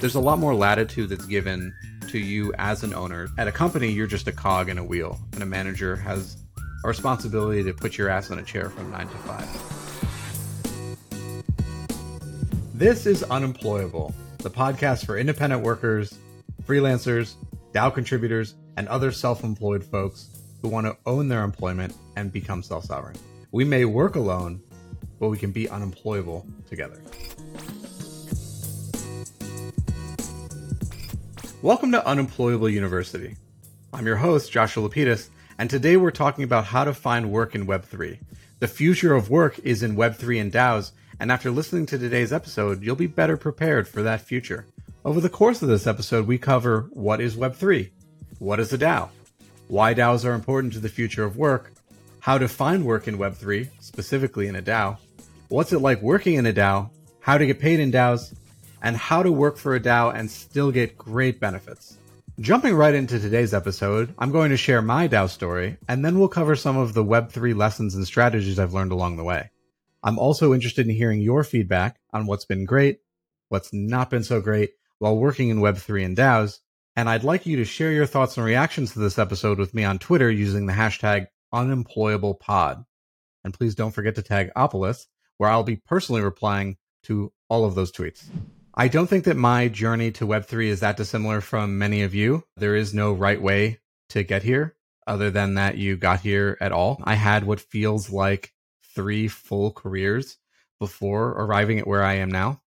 there's a lot more latitude that's given to you as an owner. At a company, you're just a cog in a wheel, and a manager has a responsibility to put your ass in a chair from 9 to 5. This is Unemployable, the podcast for independent workers, freelancers, DAO contributors, and other self-employed folks who want to own their employment and become self-sovereign. We may work alone, but we can be unemployable together. Welcome to Unemployable University. I'm your host, Joshua Lapidus, and today we're talking about how to find work in Web3. The future of work is in Web3 and DAOs, and after listening to today's episode, you'll be better prepared for that future. Over the course of this episode, we cover what is Web3, what is a DAO, why DAOs are important to the future of work, how to find work in Web3, specifically in a DAO, what's it like working in a DAO, how to get paid in DAOs, and how to work for a DAO and still get great benefits. Jumping right into today's episode, I'm going to share my DAO story, and then we'll cover some of the Web3 lessons and strategies I've learned along the way. I'm also interested in hearing your feedback on what's been great, what's not been so great while working in Web3 and DAOs, and I'd like you to share your thoughts and reactions to this episode with me on Twitter using the hashtag UnemployablePod. And please don't forget to tag Opolis, where I'll be personally replying to all of those tweets. I don't think that my journey to Web3 is that dissimilar from many of you. There is no right way to get here other than that you got here at all. I had what feels like 3 full careers before arriving at where I am now.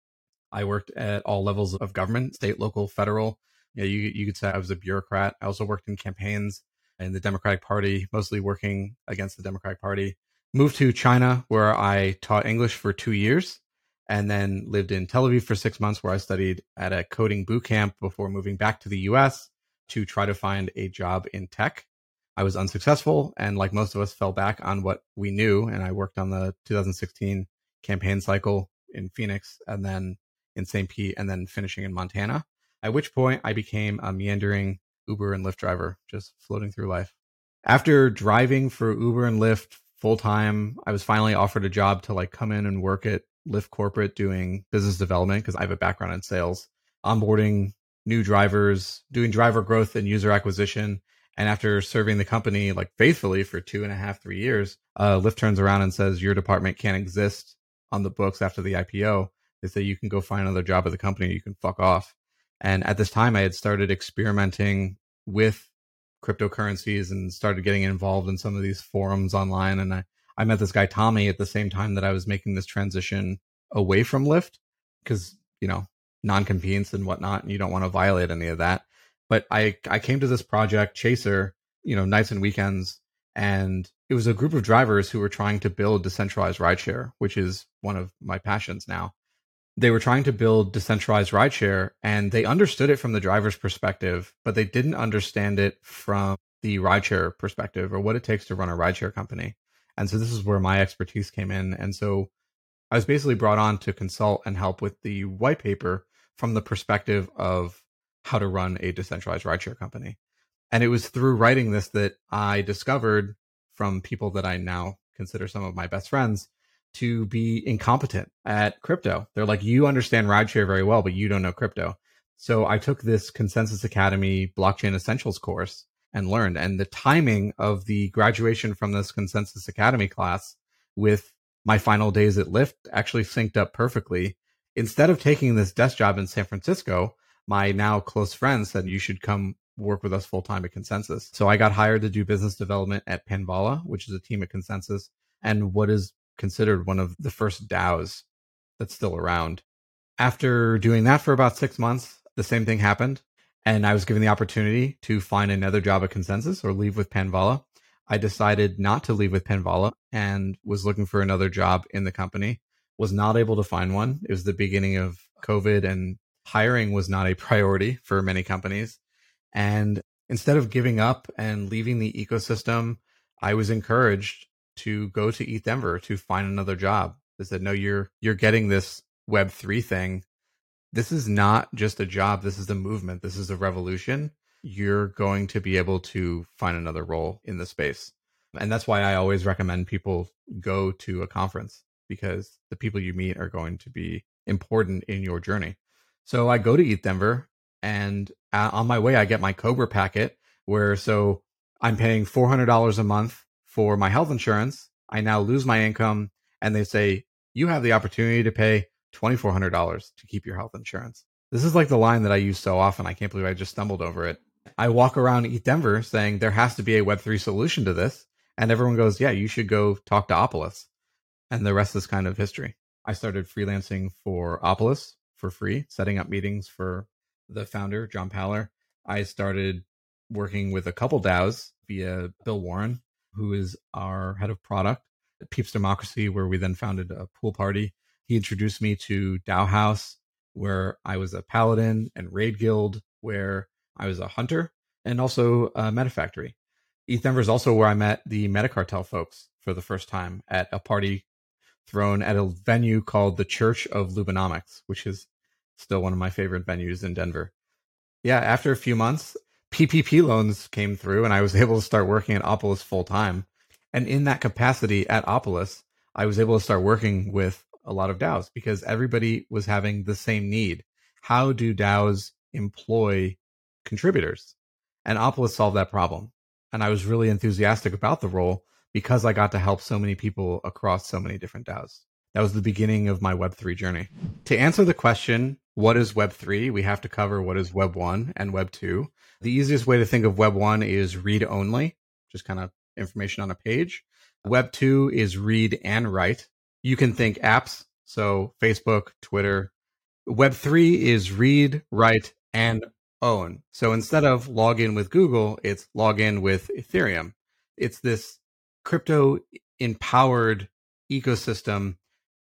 I worked at all levels of government, state, local, federal. You could say I was a bureaucrat. I also worked in campaigns in the Democratic Party, mostly working against the Democratic Party. Moved to China, where I taught English for 2 years. And then lived in Tel Aviv for 6 months where I studied at a coding boot camp before moving back to the US to try to find a job in tech. I was unsuccessful and like most of us fell back on what we knew. And I worked on the 2016 campaign cycle in Phoenix and then in St. Pete and then finishing in Montana. At which point I became a meandering Uber and Lyft driver, just floating through life. After driving for Uber and Lyft full time, I was finally offered a job to like come in and work at Lyft corporate doing business development because I have a background in sales, onboarding new drivers, doing driver growth and user acquisition. And after serving the company like faithfully for 2.5, 3 years, Lyft turns around and says, your department can't exist on the books after the IPO. They say you can go find another job at the company. You can fuck off. And at this time I had started experimenting with cryptocurrencies and started getting involved in some of these forums online. And I met this guy, Tommy, at the same time that I was making this transition away from Lyft because, you know, non-competes and whatnot, and you don't want to violate any of that. But I came to this project, Chaser, you know, nights and weekends, and it was a group of drivers who were trying to build decentralized rideshare, which is one of my passions now. They were trying to build decentralized rideshare, and they understood it from the driver's perspective, but they didn't understand it from the rideshare perspective or what it takes to run a rideshare company. And so this is where my expertise came in. And so I was basically brought on to consult and help with the white paper from the perspective of how to run a decentralized rideshare company. And it was through writing this that I discovered from people that I now consider some of my best friends to be incompetent at crypto. They're like, you understand rideshare very well, but you don't know crypto. So I took this Consensus Academy Blockchain Essentials course and learned. And the timing of the graduation from this Consensus Academy class with my final days at Lyft actually synced up perfectly. Instead of taking this desk job in San Francisco, my now close friend said, you should come work with us full time at Consensus. So I got hired to do business development at Panvala, which is a team at Consensus, and what is considered one of the first DAOs that's still around. After doing that for about 6 months, the same thing happened. And I was given the opportunity to find another job at Consensus or leave with Panvala. I decided not to leave with Panvala and was looking for another job in the company. Was not able to find one. It was the beginning of COVID and hiring was not a priority for many companies. And instead of giving up and leaving the ecosystem, I was encouraged to go to ETH Denver to find another job. They said, no, you're getting this Web3 thing. This is not just a job. This is a movement. This is a revolution. You're going to be able to find another role in the space. And that's why I always recommend people go to a conference because the people you meet are going to be important in your journey. So I go to ETH Denver, and on my way, I get my Cobra packet where, so I'm paying $400 a month for my health insurance. I now lose my income, and they say, you have the opportunity to pay $2,400 to keep your health insurance. This is like the line that I use so often. I can't believe I just stumbled over it. I walk around ETH Denver saying there has to be a Web3 solution to this. And everyone goes, yeah, you should go talk to Opolis. And the rest is kind of history. I started freelancing for Opolis for free, setting up meetings for the founder, John Paller. I started working with a couple DAOs via Bill Warren, who is our head of product at Peeps Democracy, where we then founded a pool party. He introduced me to Dow House, where I was a paladin, and Raid Guild, where I was a hunter, and also MetaFactory. ETH Denver is also where I met the Meta Cartel folks for the first time at a party thrown at a venue called the Church of Lubinomics, which is still one of my favorite venues in Denver. Yeah, after a few months, PPP loans came through, and I was able to start working at Opolis full-time. And in that capacity at Opolis, I was able to start working with a lot of DAOs because everybody was having the same need. How do DAOs employ contributors? And Opolis solved that problem. And I was really enthusiastic about the role because I got to help so many people across so many different DAOs. That was the beginning of my Web3 journey. To answer the question, what is Web3? We have to cover what is Web 1 and Web 2. The easiest way to think of Web 1 is read only, just kind of information on a page. Web 2 is read and write. You can think apps, so Facebook, Twitter. Web 3 is read, write, and own. So instead of log in with Google, it's log in with Ethereum. It's this crypto-empowered ecosystem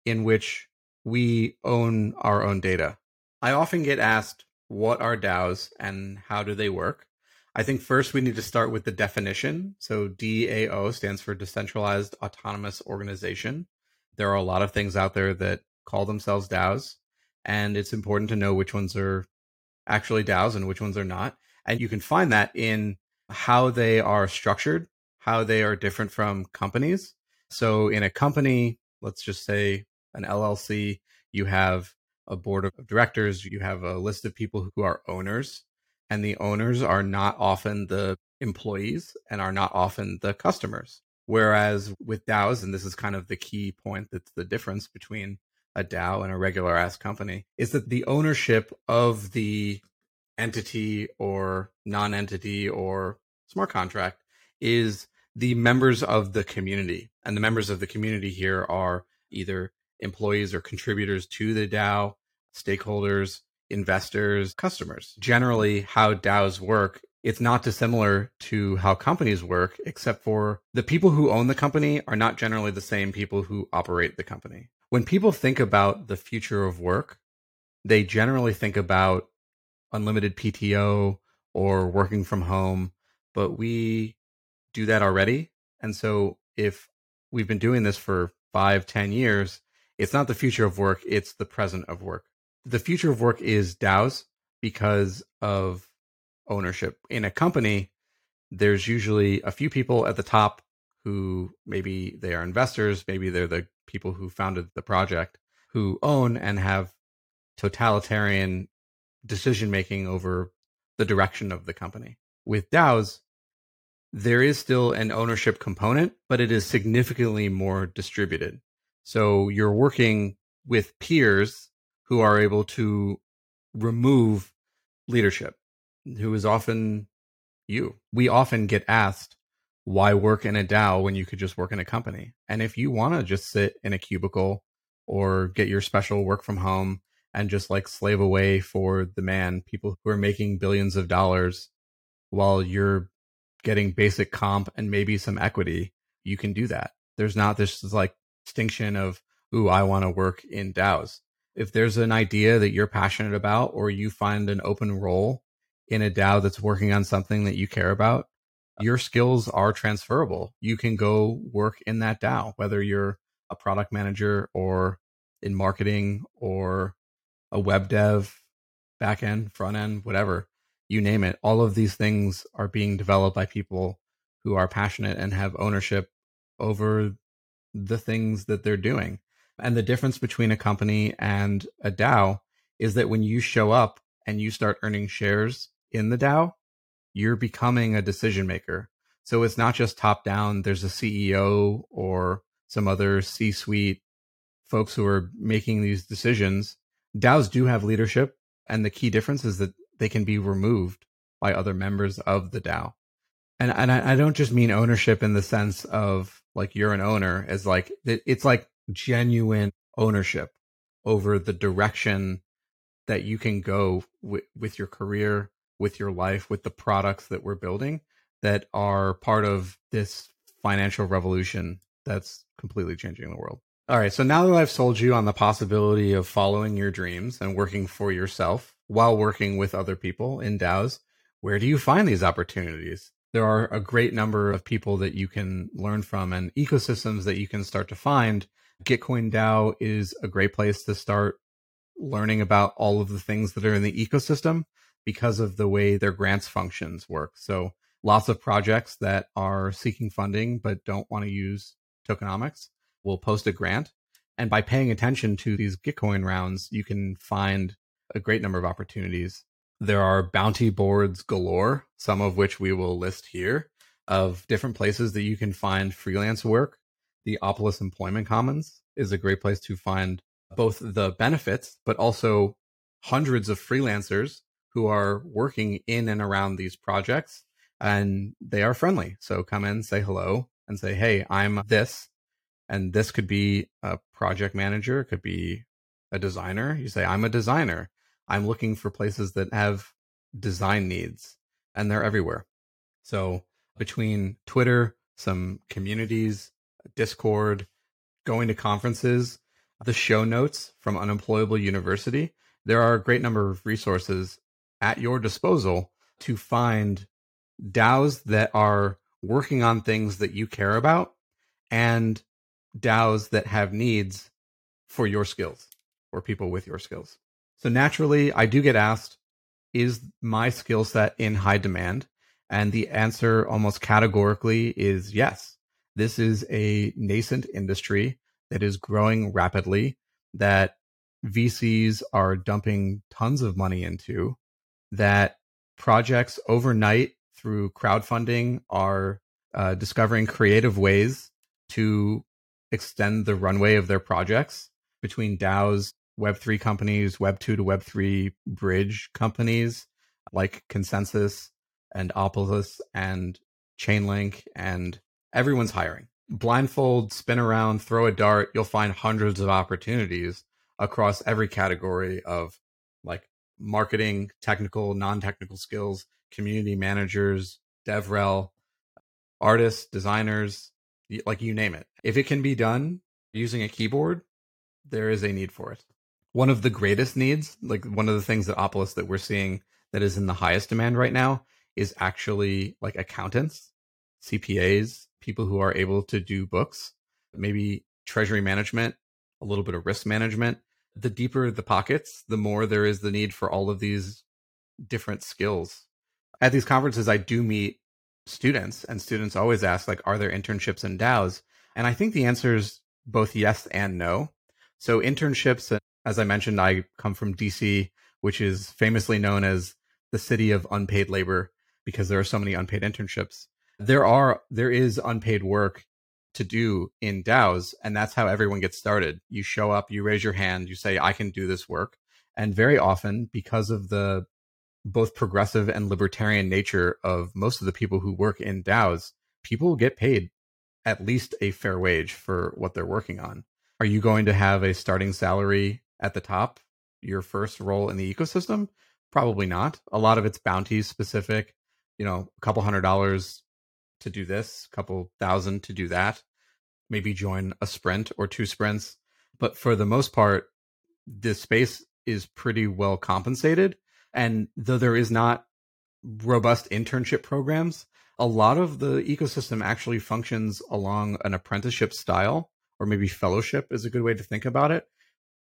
in which we own our own data. I often get asked, what are DAOs and how do they work? I think first we need to start with the definition. So DAO stands for Decentralized Autonomous Organization. There are a lot of things out there that call themselves DAOs, and it's important to know which ones are actually DAOs and which ones are not. And you can find that in how they are structured, how they are different from companies. So in a company, let's just say an LLC, you have a board of directors, you have a list of people who are owners, and the owners are not often the employees and are not often the customers. Whereas with DAOs, and this is kind of the key point that's the difference between a DAO and a regular ass company, is that the ownership of the entity or non-entity or smart contract is the members of the community. And the members of the community here are either employees or contributors to the DAO, stakeholders, investors, customers. Generally, how DAOs work, it's not dissimilar to how companies work, except for the people who own the company are not generally the same people who operate the company. When people think about the future of work, they generally think about unlimited PTO or working from home, but we do that already. And so if we've been doing this for 5-10 years, it's not the future of work, it's the present of work. The future of work is DAOs because of ownership. In a company, there's usually a few people at the top who maybe they are investors, maybe they're the people who founded the project, who own and have totalitarian decision-making over the direction of the company. With DAOs, there is still an ownership component, but it is significantly more distributed. So you're working with peers who are able to remove leadership, who is often you. We often get asked, why work in a DAO when you could just work in a company? And if you want to just sit in a cubicle or get your special work from home and just like slave away for the man, people who are making billions of dollars while you're getting basic comp and maybe some equity, you can do that. There's not this like distinction of, ooh, I want to work in DAOs. If there's an idea that you're passionate about, or you find an open role in a DAO that's working on something that you care about, your skills are transferable. You can go work in that DAO, whether you're a product manager or in marketing or a web dev, back end, front end, whatever, you name it. All of these things are being developed by people who are passionate and have ownership over the things that they're doing. And the difference between a company and a DAO is that when you show up and you start earning shares in the DAO, you're becoming a decision maker. So it's not just top down. There's a CEO or some other C-suite folks who are making these decisions. DAOs do have leadership, and the key difference is that they can be removed by other members of the DAO. And I don't just mean ownership in the sense of like you're an owner, as like it's like genuine ownership over the direction that you can go with your career, with your life, with the products that we're building that are part of this financial revolution that's completely changing the world. All right. So now that I've sold you on the possibility of following your dreams and working for yourself while working with other people in DAOs, where do you find these opportunities? There are a great number of people that you can learn from and ecosystems that you can start to find. Gitcoin DAO is a great place to start learning about all of the things that are in the ecosystem because of the way their grants functions work. So lots of projects that are seeking funding but don't want to use tokenomics will post a grant. And by paying attention to these Gitcoin rounds, you can find a great number of opportunities. There are bounty boards galore, some of which we will list here, of different places that you can find freelance work. The Opolis Employment Commons is a great place to find both the benefits, but also hundreds of freelancers who are working in and around these projects, and they are friendly. So come in, say hello, and say, hey, I'm this. And this could be a project manager, it could be a designer. You say, I'm a designer. I'm looking for places that have design needs, and they're everywhere. So between Twitter, some communities, Discord, going to conferences, the show notes from Unemployable University, there are a great number of resources at your disposal to find DAOs that are working on things that you care about and DAOs that have needs for your skills or people with your skills. So naturally, I do get asked, is my skill set in high demand? And the answer almost categorically is yes. This is a nascent industry that is growing rapidly, that VCs are dumping tons of money into, that projects overnight through crowdfunding are discovering creative ways to extend the runway of their projects between DAOs, Web3 companies, Web2 to Web3 bridge companies like ConsenSys and Opolis and Chainlink, and everyone's hiring. Blindfold, spin around, throw a dart, you'll find hundreds of opportunities across every category of like marketing, technical, non-technical skills, community managers, DevRel, artists, designers, like you name it. If it can be done using a keyboard, there is a need for it. One of the greatest needs, like one of the things that Opolis that we're seeing that is in the highest demand right now is actually like accountants, CPAs, people who are able to do books, maybe treasury management, a little bit of risk management. The deeper the pockets, the more there is the need for all of these different skills. At these conferences, I do meet students, and students always ask, like, are there internships in DAOs? And I think the answer is both yes and no. So internships, as I mentioned, I come from DC, which is famously known as the city of unpaid labor because there are so many unpaid internships. There is unpaid work to do in DAOs, and that's how everyone gets started. You show up, you raise your hand, you say, I can do this work. And very often, because of the both progressive and libertarian nature of most of the people who work in DAOs, people get paid at least a fair wage for what they're working on. Are you going to have a starting salary at the top, your first role in the ecosystem? Probably not. A lot of it's bounty specific, you know, a couple $100 to do this, a couple $1,000 to do that, maybe join a sprint or two sprints. But for the most part, this space is pretty well compensated. And though there is not robust internship programs, a lot of the ecosystem actually functions along an apprenticeship style, or maybe fellowship is a good way to think about it,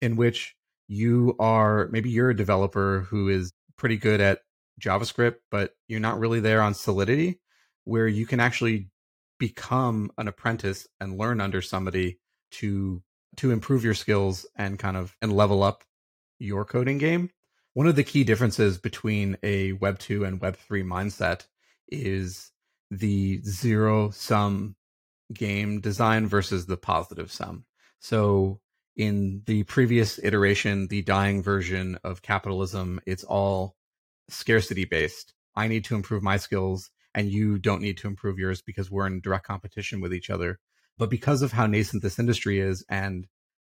in which you are, maybe you're a developer who is pretty good at JavaScript, but you're not really there on Solidity, where you can actually become an apprentice and learn under somebody to improve your skills and level up your coding game. One of the key differences between a Web 2 and Web 3 mindset is the zero-sum game design versus the positive sum. So in the previous iteration, the dying version of capitalism, it's all scarcity-based. I need to improve my skills, and you don't need to improve yours because we're in direct competition with each other. But because of how nascent this industry is and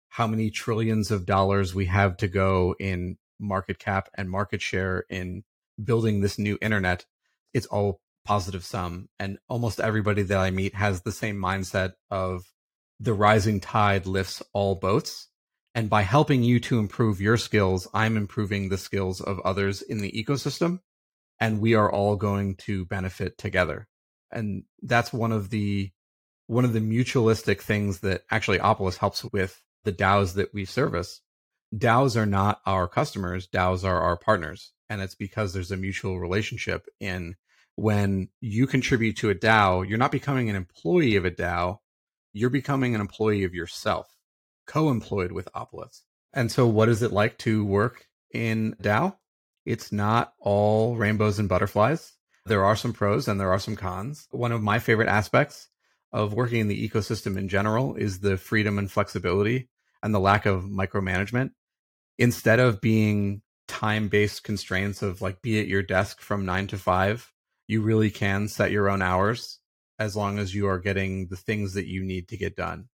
how many trillions of dollars we have to go in market cap and market share in building this new internet, it's all positive sum. And almost everybody that I meet has the same mindset of the rising tide lifts all boats. And by helping you to improve your skills, I'm improving the skills of others in the ecosystem. And we are all going to benefit together. And that's one of the mutualistic things that actually Opolis helps with the DAOs that we service. DAOs are not our customers. DAOs are our partners. And it's because there's a mutual relationship in when you contribute to a DAO, you're not becoming an employee of a DAO. You're becoming an employee of yourself, co-employed with Opolis. And so what is it like to work in DAO? It's not all rainbows and butterflies. There are some pros and there are some cons. One of my favorite aspects of working in the ecosystem in general is the freedom and flexibility and the lack of micromanagement. Instead of being time-based constraints of like be at your desk from 9 to 5, you really can set your own hours as long as you are getting the things that you need to get done.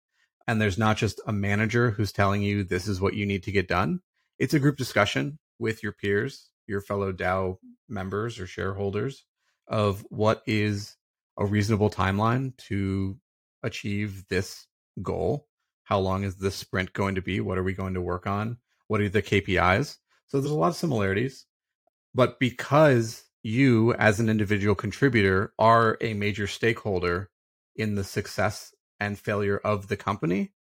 And there's not just a manager who's telling you this is what you need to get done. It's a group discussion with your peers, your fellow DAO members or shareholders of what is a reasonable timeline to achieve this goal. How long is this sprint going to be? What are we going to work on? What are the KPIs? So there's a lot of similarities. But because you, as an individual contributor, are a major stakeholder in the success and failure of the company,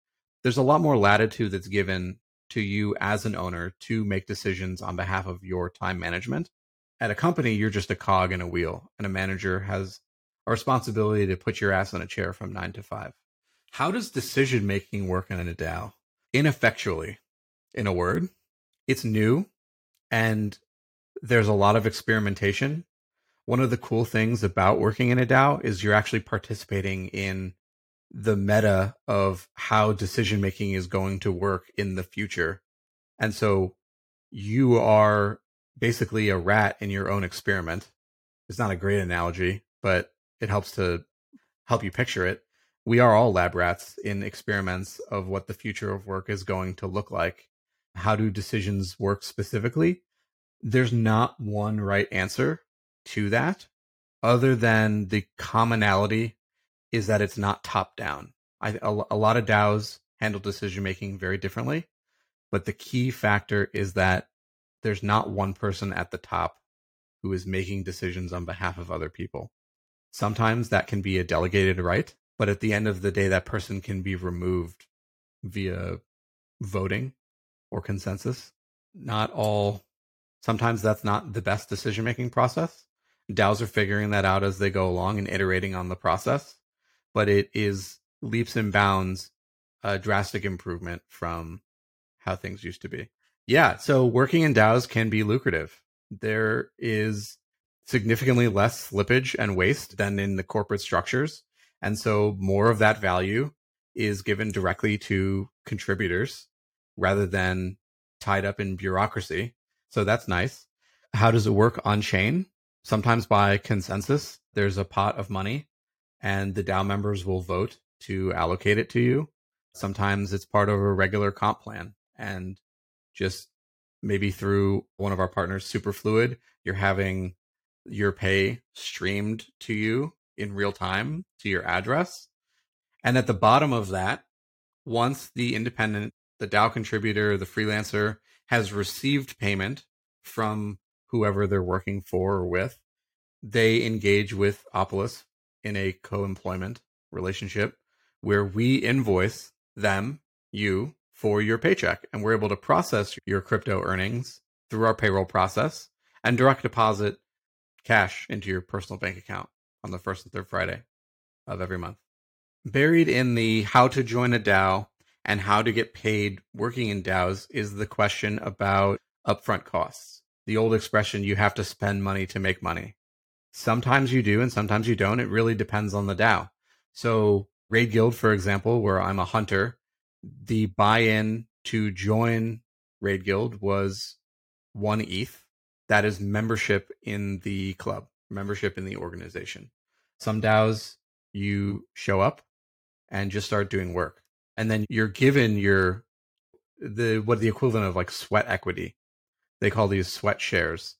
there's a lot more latitude that's given to you as an owner to make decisions on behalf of your time management. At a company, you're just a cog in a wheel, and a manager has a responsibility to put your ass in a chair from 9 to 5. How does decision-making work in a DAO? Ineffectually, in a word. It's new, and there's a lot of experimentation. One of the cool things about working in a DAO is you're actually participating in the meta of how decision-making is going to work in the future. And so you are basically a rat in your own experiment. It's not a great analogy, but it helps to help you picture it. We are all lab rats in experiments of what the future of work is going to look like. How do decisions work specifically? There's not one right answer to that, other than the commonality is that it's not top down. A lot of DAOs handle decision making very differently, but the key factor is that there's not one person at the top who is making decisions on behalf of other people. Sometimes that can be a delegated right. But at the end of the day, that person can be removed via voting or consensus. Not all. Sometimes that's not the best decision-making process. DAOs are figuring that out as they go along and iterating on the process. But it is leaps and bounds a drastic improvement from how things used to be. Yeah, so working in DAOs can be lucrative. There is significantly less slippage and waste than in the corporate structures. And so more of that value is given directly to contributors rather than tied up in bureaucracy. So that's nice. How does it work on chain? Sometimes by consensus, there's a pot of money and the DAO members will vote to allocate it to you. Sometimes it's part of a regular comp plan, and just maybe through one of our partners, Superfluid, you're having your pay streamed to you in real time to your address. And at the bottom of that, once the independent, the DAO contributor, the freelancer has received payment from whoever they're working for or with, they engage with Opolis in a co-employment relationship where we invoice them, you, for your paycheck. And we're able to process your crypto earnings through our payroll process and direct deposit cash into your personal bank account on the first and third Friday of every month. Buried in the how to join a DAO and how to get paid working in DAOs is the question about upfront costs. The old expression, you have to spend money to make money. Sometimes you do and sometimes you don't. It really depends on the DAO. So Raid Guild, for example, where I'm a hunter, the buy-in to join Raid Guild was 1 ETH. That is membership in the club, membership in the organization. Some DAOs, you show up and just start doing work. And then you're given the equivalent of like sweat equity. They call these sweat shares.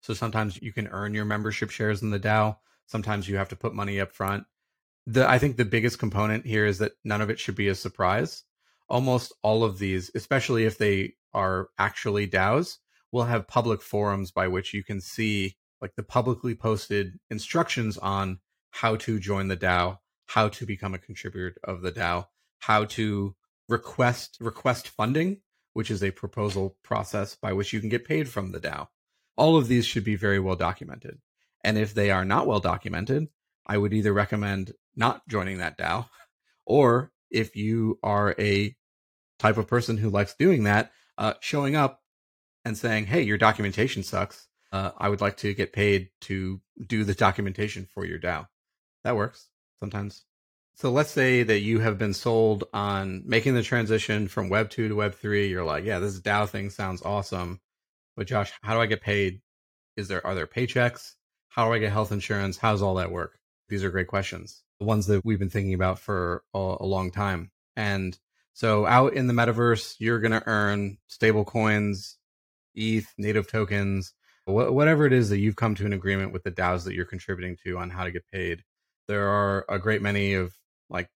So sometimes you can earn your membership shares in the DAO. Sometimes you have to put money up front. I think the biggest component here is that none of it should be a surprise. Almost all of these, especially if they are actually DAOs, will have public forums by which you can see like the publicly posted instructions on how to join the DAO, how to become a contributor of the DAO, how to request funding, which is a proposal process by which you can get paid from the DAO. All of these should be very well documented. And if they are not well documented, I would either recommend not joining that DAO, or if you are a type of person who likes doing that, showing up and saying, hey, your documentation sucks. I would like to get paid to do the documentation for your DAO. That works sometimes. So let's say that you have been sold on making the transition from Web 2 to Web 3. You're like, yeah, this DAO thing sounds awesome. But Josh, how do I get paid? Are there paychecks? How do I get health insurance? How's all that work? These are great questions, the ones that we've been thinking about for a long time. And so out in the metaverse, you're going to earn stable coins, ETH, native tokens, whatever it is that you've come to an agreement with the DAOs that you're contributing to on how to get paid. There are a great many of like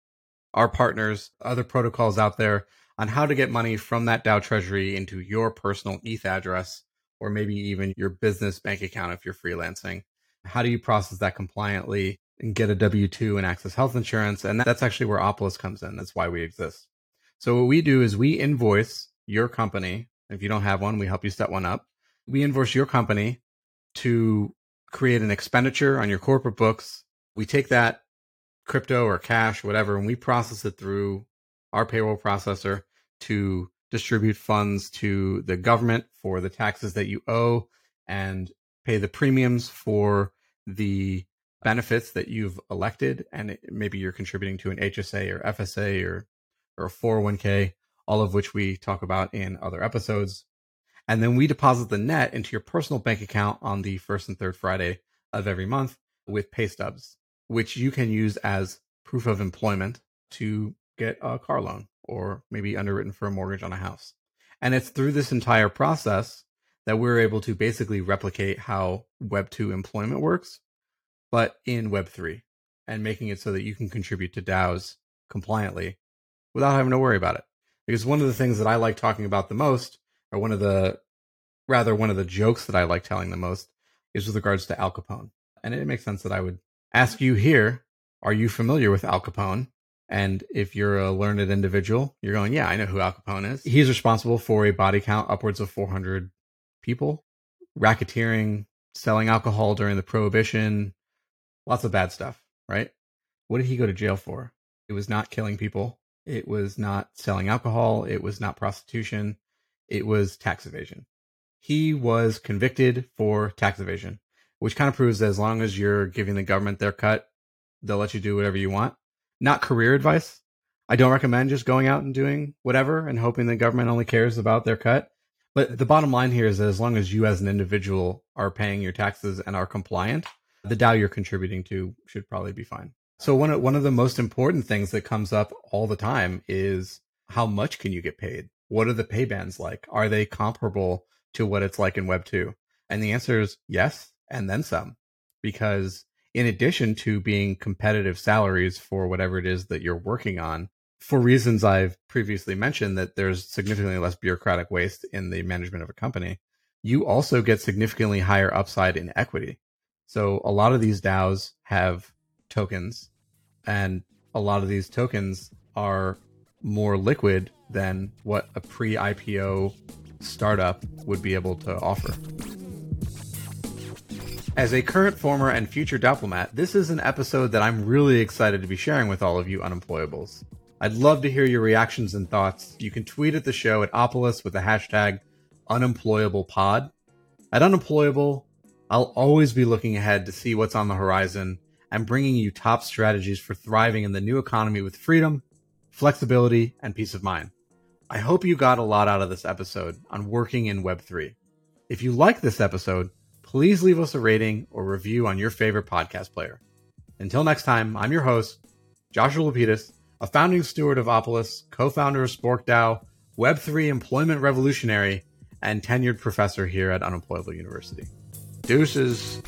our partners, other protocols out there on how to get money from that DAO treasury into your personal ETH address, or maybe even your business bank account if you're freelancing. How do you process that compliantly and get a W-2 and access health insurance? And that's actually where Opolis comes in. That's why we exist. So what we do is we invoice your company. If you don't have one, we help you set one up. We invoice your company to create an expenditure on your corporate books. We take that crypto or cash, whatever, and we process it through our payroll processor to distribute funds to the government for the taxes that you owe and pay the premiums for the benefits that you've elected. And maybe you're contributing to an HSA or FSA or a 401k, all of which we talk about in other episodes. And then we deposit the net into your personal bank account on the first and third Friday of every month with pay stubs, which you can use as proof of employment to get a car loan or maybe underwritten for a mortgage on a house. And it's through this entire process that we're able to basically replicate how Web 2 employment works, but in Web 3, and making it so that you can contribute to DAOs compliantly without having to worry about it. Because one of the things that I like talking about the most, or one of the jokes that I like telling the most, is with regards to Al Capone. And it makes sense that I would ask you here, are you familiar with Al Capone? And if you're a learned individual, you're going, yeah, I know who Al Capone is. He's responsible for a body count upwards of 400 people, racketeering, selling alcohol during the Prohibition, lots of bad stuff, right? What did he go to jail for? It was not killing people. It was not selling alcohol. It was not prostitution. It was tax evasion. He was convicted for tax evasion, which kind of proves that as long as you're giving the government their cut, they'll let you do whatever you want. Not career advice. I don't recommend just going out and doing whatever and hoping the government only cares about their cut. But the bottom line here is that as long as you as an individual are paying your taxes and are compliant, the DAO you're contributing to should probably be fine. So one of the most important things that comes up all the time is how much can you get paid? What are the pay bands like? Are they comparable to what it's like in Web 2? And the answer is yes, and then some, because in addition to being competitive salaries for whatever it is that you're working on, for reasons I've previously mentioned that there's significantly less bureaucratic waste in the management of a company, you also get significantly higher upside in equity. So a lot of these DAOs have tokens, and a lot of these tokens are more liquid than what a pre-IPO startup would be able to offer. As a current, former, and future diplomat, this is an episode that I'm really excited to be sharing with all of you unemployables. I'd love to hear your reactions and thoughts. You can tweet at the show at Opolis with the hashtag UnemployablePod. At Unemployable, I'll always be looking ahead to see what's on the horizon. I'm bringing you top strategies for thriving in the new economy with freedom, flexibility, and peace of mind. I hope you got a lot out of this episode on working in Web3. If you like this episode, please leave us a rating or review on your favorite podcast player. Until next time, I'm your host, Joshua Lapidus, a founding steward of Opolis, co-founder of SporkDAO, Web3 employment revolutionary, and tenured professor here at Unemployable University. Deuces.